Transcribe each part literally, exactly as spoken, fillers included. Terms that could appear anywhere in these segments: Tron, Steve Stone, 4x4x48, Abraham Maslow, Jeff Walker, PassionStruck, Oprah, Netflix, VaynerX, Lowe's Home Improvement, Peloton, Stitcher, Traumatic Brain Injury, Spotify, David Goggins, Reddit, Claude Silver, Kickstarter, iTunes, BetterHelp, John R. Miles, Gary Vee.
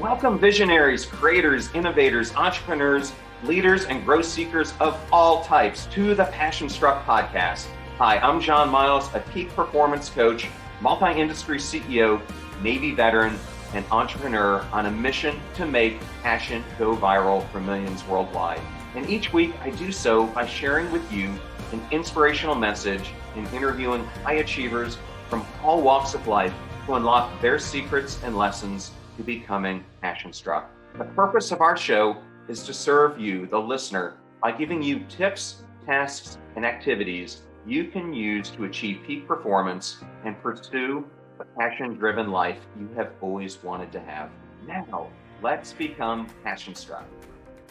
Welcome visionaries, creators, innovators, entrepreneurs, leaders, and growth seekers of all types to the PassionStruck podcast. Hi, I'm John Miles, a peak performance coach, multi-industry C E O, Navy veteran, and entrepreneur on a mission to make passion go viral for millions worldwide. And each week I do so by sharing with you an inspirational message and interviewing high achievers from all walks of life to unlock their secrets and lessons to becoming PassionStruck. The purpose of our show is to serve you, the listener, by giving you tips, tasks, and activities you can use to achieve peak performance and pursue the passion-driven life you have always wanted to have. Now, let's become PassionStruck.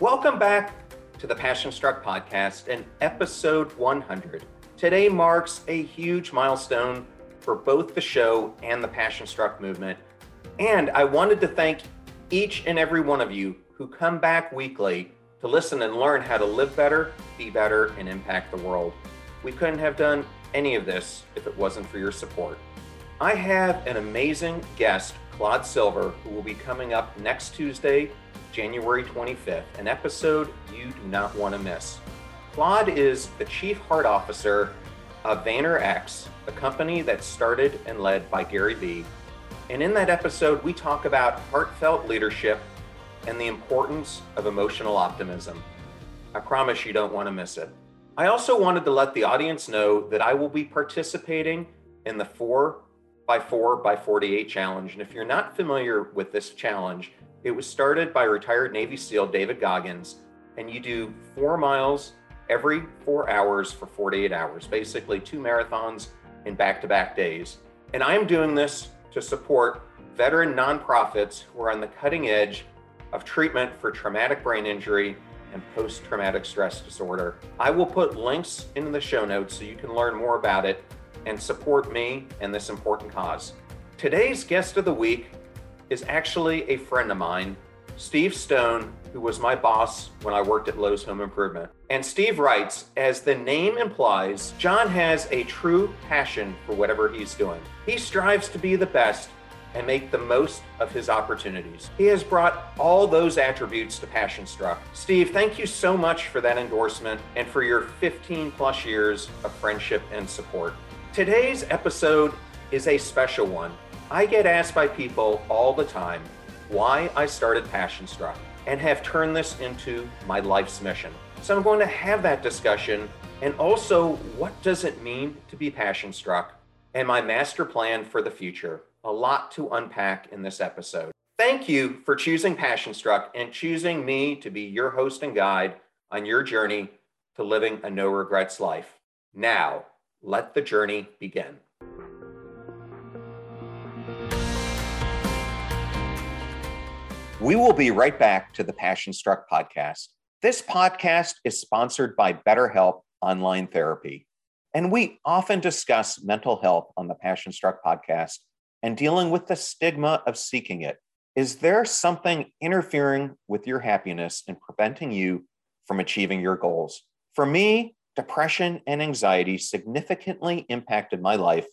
Welcome back to the PassionStruck podcast and episode one hundred. Today marks a huge milestone for both the show and the PassionStruck movement. And I wanted to thank each and every one of you who come back weekly to listen and learn how to live better, be better, and impact the world. We couldn't have done any of this if it wasn't for your support. I have an amazing guest, Claude Silver, who will be coming up next Tuesday, January twenty-fifth, an episode you do not want to miss. Claude is the Chief Heart Officer of VaynerX, a company that's started and led by Gary Vee. And in that episode, we talk about heartfelt leadership and the importance of emotional optimism. I promise you don't want to miss it. I also wanted to let the audience know that I will be participating in the four by four by forty-eight challenge. And if you're not familiar with this challenge, it was started by retired Navy SEAL David Goggins. And you do four miles every four hours for forty-eight hours, basically two marathons in back-to-back days. And I'm doing this to support veteran nonprofits who are on the cutting edge of treatment for traumatic brain injury and post-traumatic stress disorder. I will put links in the show notes so you can learn more about it and support me and this important cause. Today's guest of the week is actually a friend of mine, Steve Stone, who was my boss when I worked at Lowe's Home Improvement. And Steve writes, as the name implies, John has a true passion for whatever he's doing. He strives to be the best and make the most of his opportunities. He has brought all those attributes to PassionStruck. Steve, thank you so much for that endorsement and for your fifteen plus years of friendship and support. Today's episode is a special one. I get asked by people all the time why I started PassionStruck and have turned this into my life's mission. So I'm going to have that discussion, and also what does it mean to be PassionStruck and my master plan for the future. A lot to unpack in this episode. Thank you for choosing PassionStruck and choosing me to be your host and guide on your journey to living a no regrets life. Now, let the journey begin. We will be right back to the PassionStruck podcast. This podcast is sponsored by BetterHelp Online Therapy, and we often discuss mental health on the PassionStruck podcast and dealing with the stigma of seeking it. Is there something interfering with your happiness and preventing you from achieving your goals? For me, depression and anxiety significantly impacted my life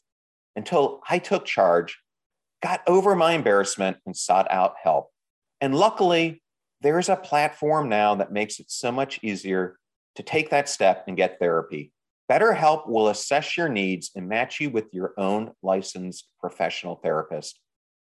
until I took charge, got over my embarrassment, and sought out help. And luckily, there is a platform now that makes it so much easier to take that step and get therapy. BetterHelp will assess your needs and match you with your own licensed professional therapist.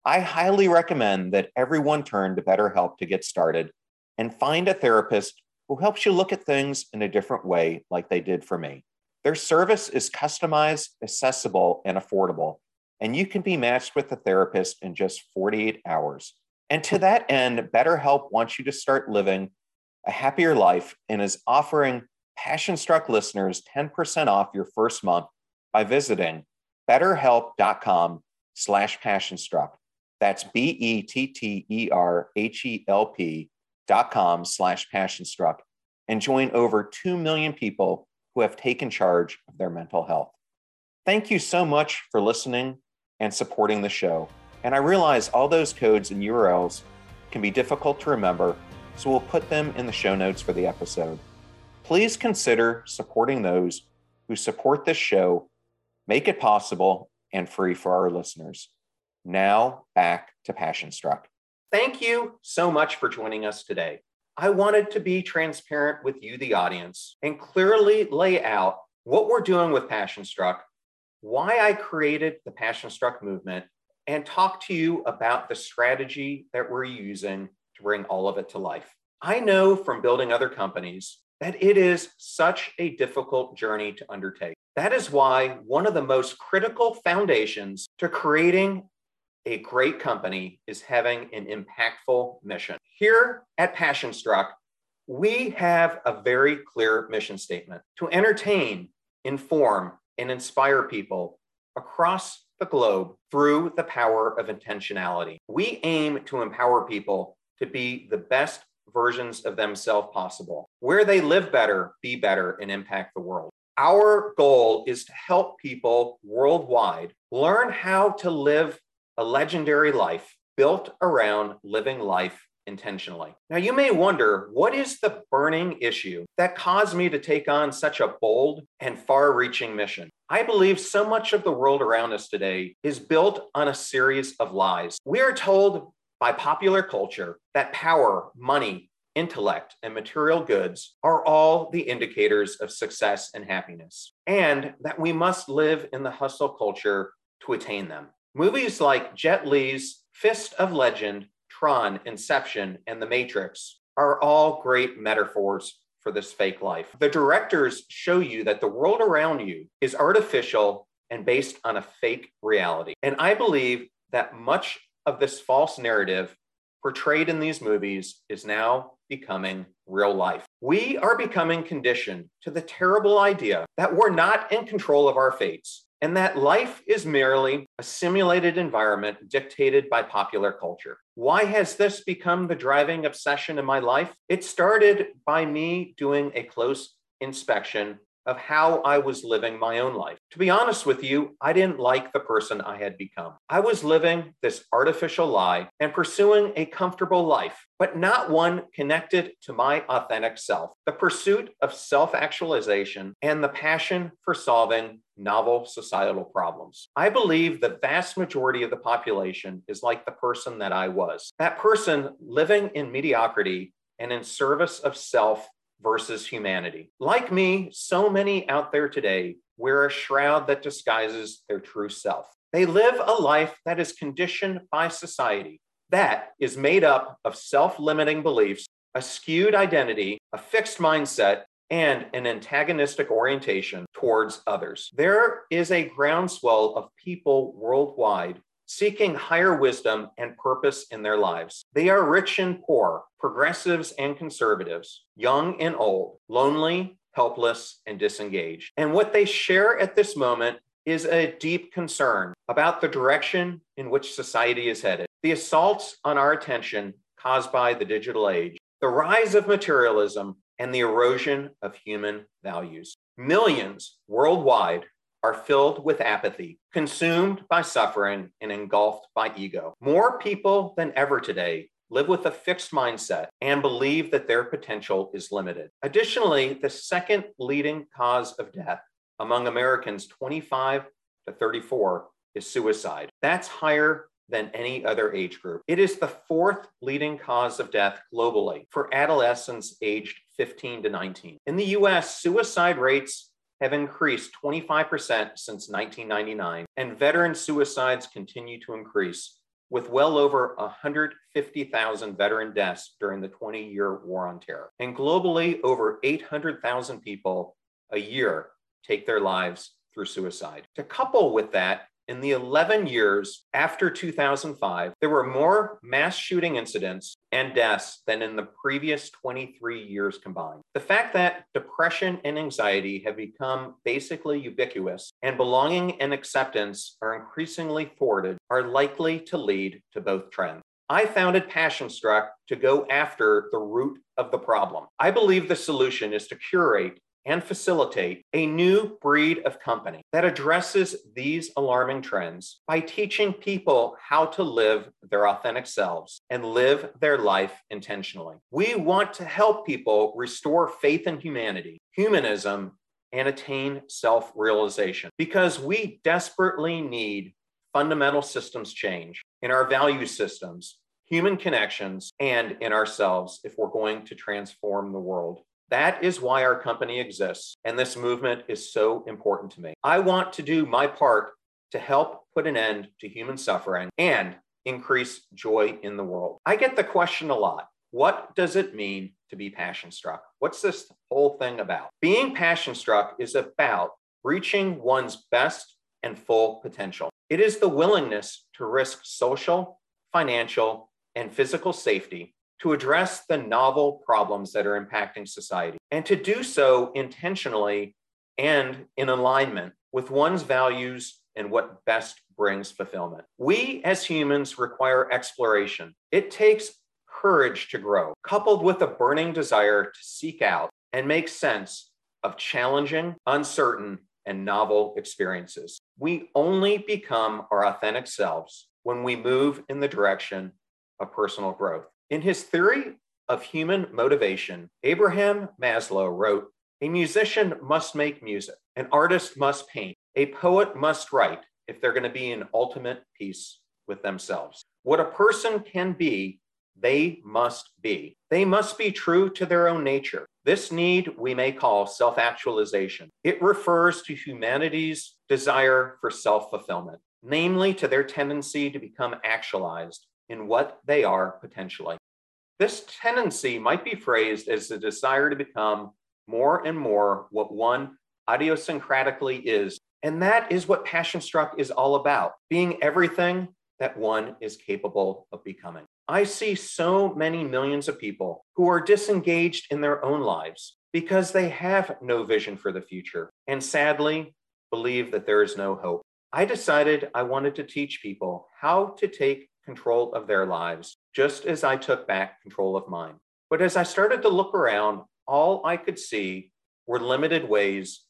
I highly recommend that everyone turn to BetterHelp to get started and find a therapist who helps you look at things in a different way, like they did for me. Their service is customized, accessible, and affordable, and you can be matched with a therapist in just forty-eight hours. And to that end, BetterHelp wants you to start living a happier life and is offering PassionStruck listeners ten percent off your first month by visiting betterhelp.com slash PassionStruck. That's B-E-T-T-E-R-H-E-L-P dot com slash PassionStruck, and join over two million people who have taken charge of their mental health. Thank you so much for listening and supporting the show. And I realize all those codes and U R Ls can be difficult to remember, so we'll put them in the show notes for the episode. Please consider supporting those who support this show, make it possible and free for our listeners. Now back to PassionStruck. Thank you so much for joining us today. I wanted to be transparent with you, the audience, and clearly lay out what we're doing with PassionStruck, why I created the PassionStruck movement, and talk to you about the strategy that we're using to bring all of it to life. I know from building other companies that it is such a difficult journey to undertake. That is why one of the most critical foundations to creating a great company is having an impactful mission. Here at PassionStruck, we have a very clear mission statement to entertain, inform, and inspire people across the globe through the power of intentionality. We aim to empower people to be the best versions of themselves possible, where they live better, be better, and impact the world. Our goal is to help people worldwide learn how to live a legendary life built around living life intentionally. Now, you may wonder, what is the burning issue that caused me to take on such a bold and far-reaching mission? I believe so much of the world around us today is built on a series of lies. We are told by popular culture that power, money, intellect, and material goods are all the indicators of success and happiness, and that we must live in the hustle culture to attain them. Movies like Jet Li's Fist of Legend, Tron, Inception, and The Matrix are all great metaphors for this fake life. The directors show you that the world around you is artificial and based on a fake reality. And I believe that much of this false narrative portrayed in these movies is now becoming real life. We are becoming conditioned to the terrible idea that we're not in control of our fates and that life is merely a simulated environment dictated by popular culture. Why has this become the driving obsession in my life? It started by me doing a close inspection of how I was living my own life. To be honest with you, I didn't like the person I had become. I was living this artificial lie and pursuing a comfortable life, but not one connected to my authentic self, the pursuit of self-actualization, and the passion for solving novel societal problems. I believe the vast majority of the population is like the person that I was, that person living in mediocrity and in service of self versus humanity. Like me, so many out there today wear a shroud that disguises their true self. They live a life that is conditioned by society, that is made up of self-limiting beliefs, a skewed identity, a fixed mindset, and an antagonistic orientation towards others. There is a groundswell of people worldwide seeking higher wisdom and purpose in their lives. They are rich and poor, progressives and conservatives, young and old, lonely, helpless, and disengaged. And what they share at this moment is a deep concern about the direction in which society is headed, the assaults on our attention caused by the digital age, the rise of materialism, and the erosion of human values. Millions worldwide are filled with apathy, consumed by suffering, and engulfed by ego. More people than ever today live with a fixed mindset and believe that their potential is limited. Additionally, the second leading cause of death among Americans twenty-five to thirty-four is suicide. That's higher than any other age group. It is the fourth leading cause of death globally for adolescents aged fifteen to nineteen. In the U S, suicide rates have increased twenty-five percent since nineteen ninety-nine, and veteran suicides continue to increase, with well over one hundred fifty thousand veteran deaths during the twenty-year war on terror. And globally, over eight hundred thousand people a year take their lives through suicide. To couple with that, in the eleven years after two thousand five, there were more mass shooting incidents and deaths than in the previous twenty-three years combined. The fact that depression and anxiety have become basically ubiquitous and belonging and acceptance are increasingly thwarted are likely to lead to both trends. I founded PassionStruck to go after the root of the problem. I believe the solution is to curate and facilitate a new breed of company that addresses these alarming trends by teaching people how to live their authentic selves and live their life intentionally. We want to help people restore faith in humanity, humanism, and attain self-realization because we desperately need fundamental systems change in our value systems, human connections, and in ourselves if we're going to transform the world. That is why our company exists, and this movement is so important to me. I want to do my part to help put an end to human suffering and increase joy in the world. I get the question a lot. What does it mean to be passion struck? What's this whole thing about? Being passion struck is about reaching one's best and full potential. It is the willingness to risk social, financial, and physical safety to address the novel problems that are impacting society, and to do so intentionally and in alignment with one's values and what best brings fulfillment. We as humans require exploration. It takes courage to grow, coupled with a burning desire to seek out and make sense of challenging, uncertain, and novel experiences. We only become our authentic selves when we move in the direction of personal growth. In his theory of human motivation, Abraham Maslow wrote, "A musician must make music, an artist must paint, a poet must write if they're going to be in ultimate peace with themselves. What a person can be, they must be. They must be true to their own nature." This need we may call self-actualization. It refers to humanity's desire for self-fulfillment, namely to their tendency to become actualized in what they are potentially. This tendency might be phrased as the desire to become more and more what one idiosyncratically is. And that is what PassionStruck is all about, being everything that one is capable of becoming. I see so many millions of people who are disengaged in their own lives because they have no vision for the future and sadly believe that there is no hope. I decided I wanted to teach people how to take control of their lives, just as I took back control of mine. But as I started to look around, all I could see were limited ways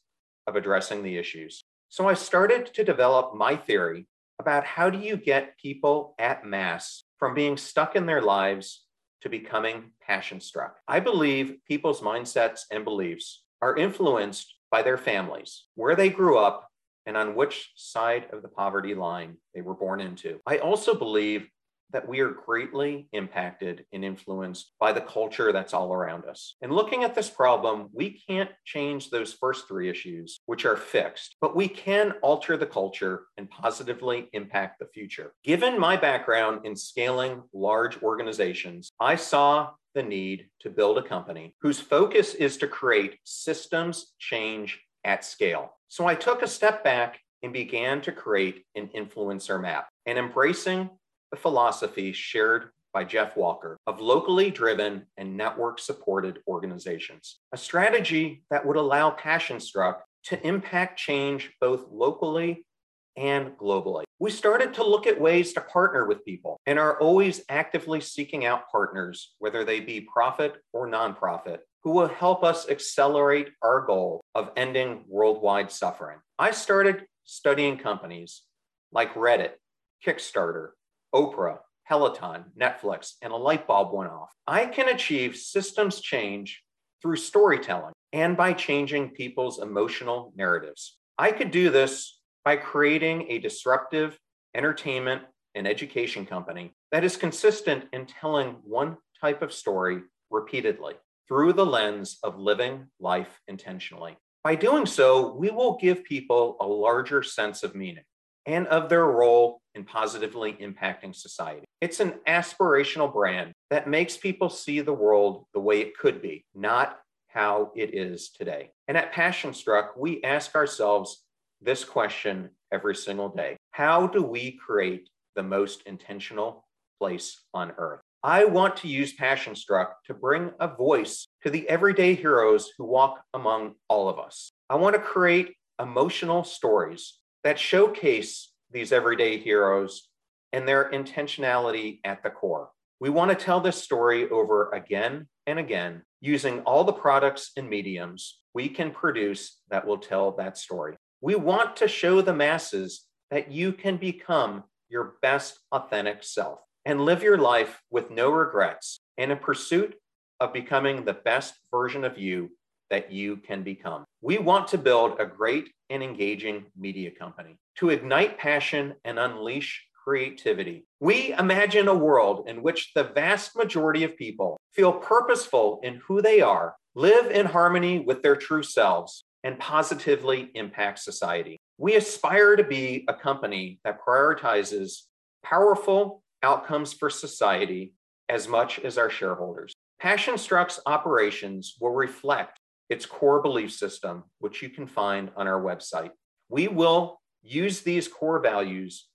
of addressing the issues. So I started to develop my theory about how do you get people at mass from being stuck in their lives to becoming passion struck. I believe people's mindsets and beliefs are influenced by their families, where they grew up, and on which side of the poverty line they were born into. I also believe that we are greatly impacted and influenced by the culture that's all around us. And looking at this problem, we can't change those first three issues, which are fixed, but we can alter the culture and positively impact the future. Given my background in scaling large organizations, I saw the need to build a company whose focus is to create systems change at scale. So I took a step back and began to create an influencer map, and embracing the philosophy shared by Jeff Walker of locally driven and network-supported organizations, a strategy that would allow PassionStruck to impact change both locally and globally. We started to look at ways to partner with people and are always actively seeking out partners, whether they be profit or nonprofit, who will help us accelerate our goal of ending worldwide suffering. I started studying companies like Reddit, Kickstarter, Oprah, Peloton, Netflix, and a light bulb went off. I can achieve systems change through storytelling and by changing people's emotional narratives. I could do this by creating a disruptive entertainment and education company that is consistent in telling one type of story repeatedly through the lens of living life intentionally. By doing so, we will give people a larger sense of meaning and of their role in positively impacting society. It's an aspirational brand that makes people see the world the way it could be, not how it is today. And at PassionStruck, we ask ourselves this question every single day. How do we create the most intentional place on earth? I want to use PassionStruck to bring a voice to the everyday heroes who walk among all of us. I want to create emotional stories that showcase these everyday heroes and their intentionality at the core. We want to tell this story over again and again, using all the products and mediums we can produce that will tell that story. We want to show the masses that you can become your best authentic self and live your life with no regrets and in pursuit of becoming the best version of you that you can become. We want to build a great and engaging media company to ignite passion and unleash creativity. We imagine a world in which the vast majority of people feel purposeful in who they are, live in harmony with their true selves, and positively impact society. We aspire to be a company that prioritizes powerful outcomes for society as much as our shareholders. PassionStruck's operations will reflect its core belief system, which you can find on our website. We will use these core values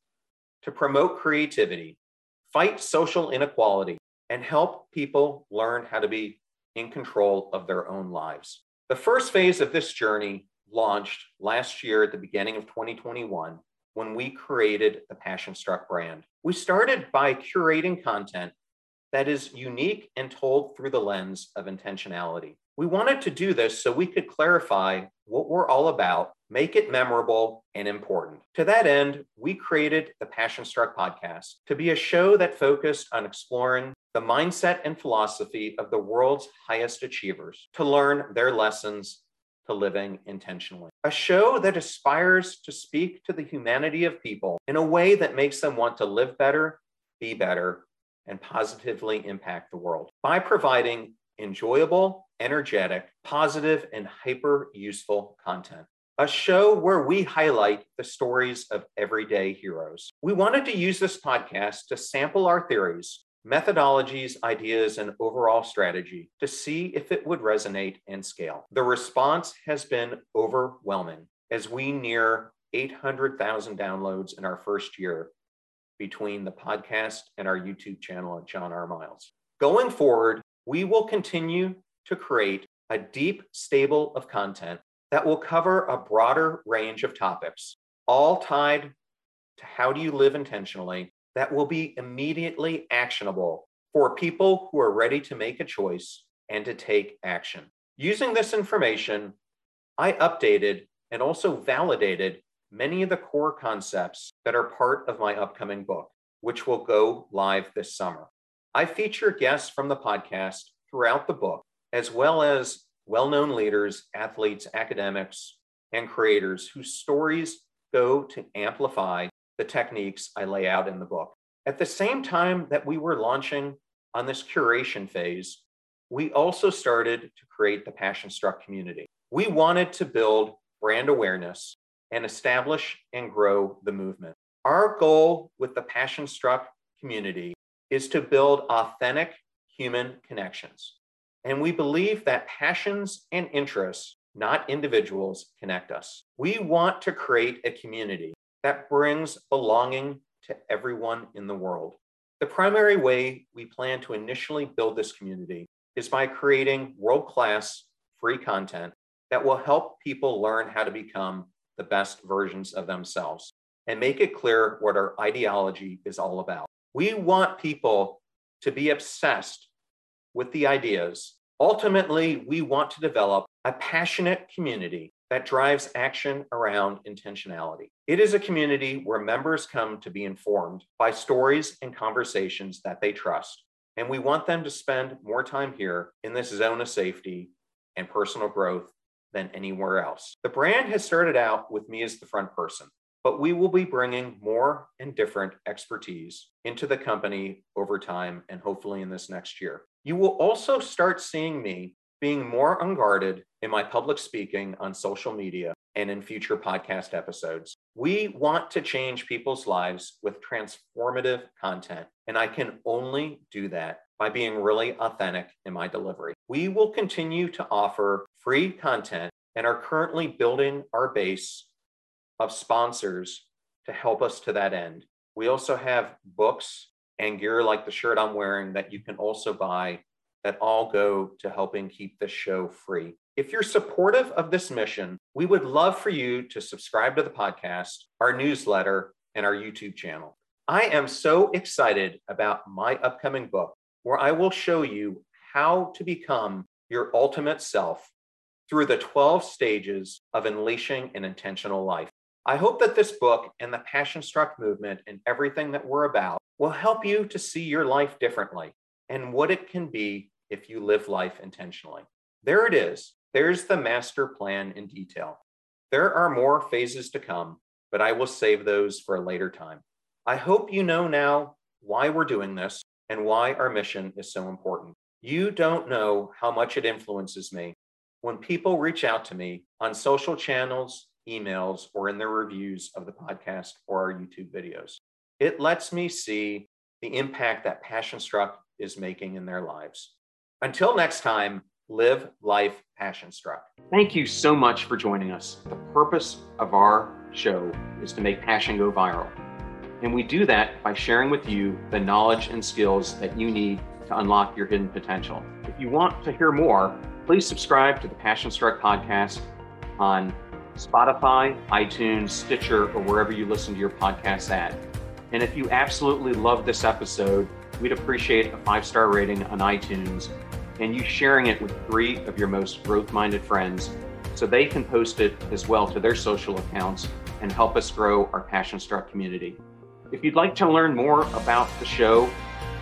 to promote creativity, fight social inequality, and help people learn how to be in control of their own lives. The first phase of this journey launched last year at the beginning of twenty twenty-one when we created the PassionStruck brand. We started by curating content that is unique and told through the lens of intentionality. We wanted to do this so we could clarify what we're all about, make it memorable and important. To that end, we created the PassionStruck podcast to be a show that focused on exploring the mindset and philosophy of the world's highest achievers to learn their lessons to living intentionally. A show that aspires to speak to the humanity of people in a way that makes them want to live better, be better, and positively impact the world by providing enjoyable, energetic, positive, and hyper-useful content. A show where we highlight the stories of everyday heroes. We wanted to use this podcast to sample our theories, methodologies, ideas, and overall strategy to see if it would resonate and scale. The response has been overwhelming as we near eight hundred thousand downloads in our first year between the podcast and our YouTube channel at John R. Miles. Going forward, we will continue to create a deep stable of content that will cover a broader range of topics, all tied to how do you live intentionally, that will be immediately actionable for people who are ready to make a choice and to take action. Using this information, I updated and also validated many of the core concepts that are part of my upcoming book, which will go live this summer. I feature guests from the podcast throughout the book, as well as well-known leaders, athletes, academics, and creators whose stories go to amplify the techniques I lay out in the book. At the same time that we were launching on this curation phase, we also started to create the PassionStruck community. We wanted to build brand awareness and establish and grow the movement. Our goal with the PassionStruck community is to build authentic human connections. And we believe that passions and interests, not individuals, connect us. We want to create a community that brings belonging to everyone in the world. The primary way we plan to initially build this community is by creating world-class free content that will help people learn how to become the best versions of themselves and make it clear what our ideology is all about. We want people to be obsessed with the ideas. Ultimately, we want to develop a passionate community that drives action around intentionality. It is a community where members come to be informed by stories and conversations that they trust. And we want them to spend more time here in this zone of safety and personal growth than anywhere else. The brand has started out with me as the front person, but we will be bringing more and different expertise into the company over time and hopefully in this next year. You will also start seeing me being more unguarded in my public speaking on social media and in future podcast episodes. We want to change people's lives with transformative content, and I can only do that by being really authentic in my delivery. We will continue to offer free content and are currently building our base of sponsors to help us to that end. We also have books and gear like the shirt I'm wearing that you can also buy that all go to helping keep this show free. If you're supportive of this mission, we would love for you to subscribe to the podcast, our newsletter, and our YouTube channel. I am so excited about my upcoming book, where I will show you how to become your ultimate self through the twelve stages of unleashing an intentional life. I hope that this book and the PassionStruck movement and everything that we're about will help you to see your life differently and what it can be if you live life intentionally. There it is. There's the master plan in detail. There are more phases to come, but I will save those for a later time. I hope you know now why we're doing this and why our mission is so important. You don't know how much it influences me when people reach out to me on social channels, emails, or in their reviews of the podcast or our YouTube videos. It lets me see the impact that PassionStruck is making in their lives. Until next time, live life PassionStruck. Thank you so much for joining us. The purpose of our show is to make passion go viral. And we do that by sharing with you the knowledge and skills that you need to unlock your hidden potential. If you want to hear more, please subscribe to the PassionStruck podcast on Spotify, iTunes, Stitcher, or wherever you listen to your podcasts at. And if you absolutely love this episode, we'd appreciate a five-star rating on iTunes and you sharing it with three of your most growth-minded friends so they can post it as well to their social accounts and help us grow our PassionStruck community. If you'd like to learn more about the show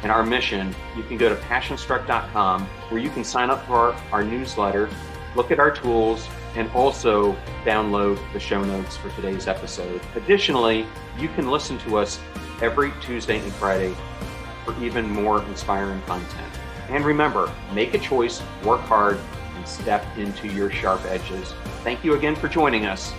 and our mission, you can go to passion struck dot com where you can sign up for our, our newsletter, look at our tools, and also download the show notes for today's episode. Additionally, you can listen to us every Tuesday and Friday for even more inspiring content. And remember, make a choice, work hard, and step into your sharp edges. Thank you again for joining us.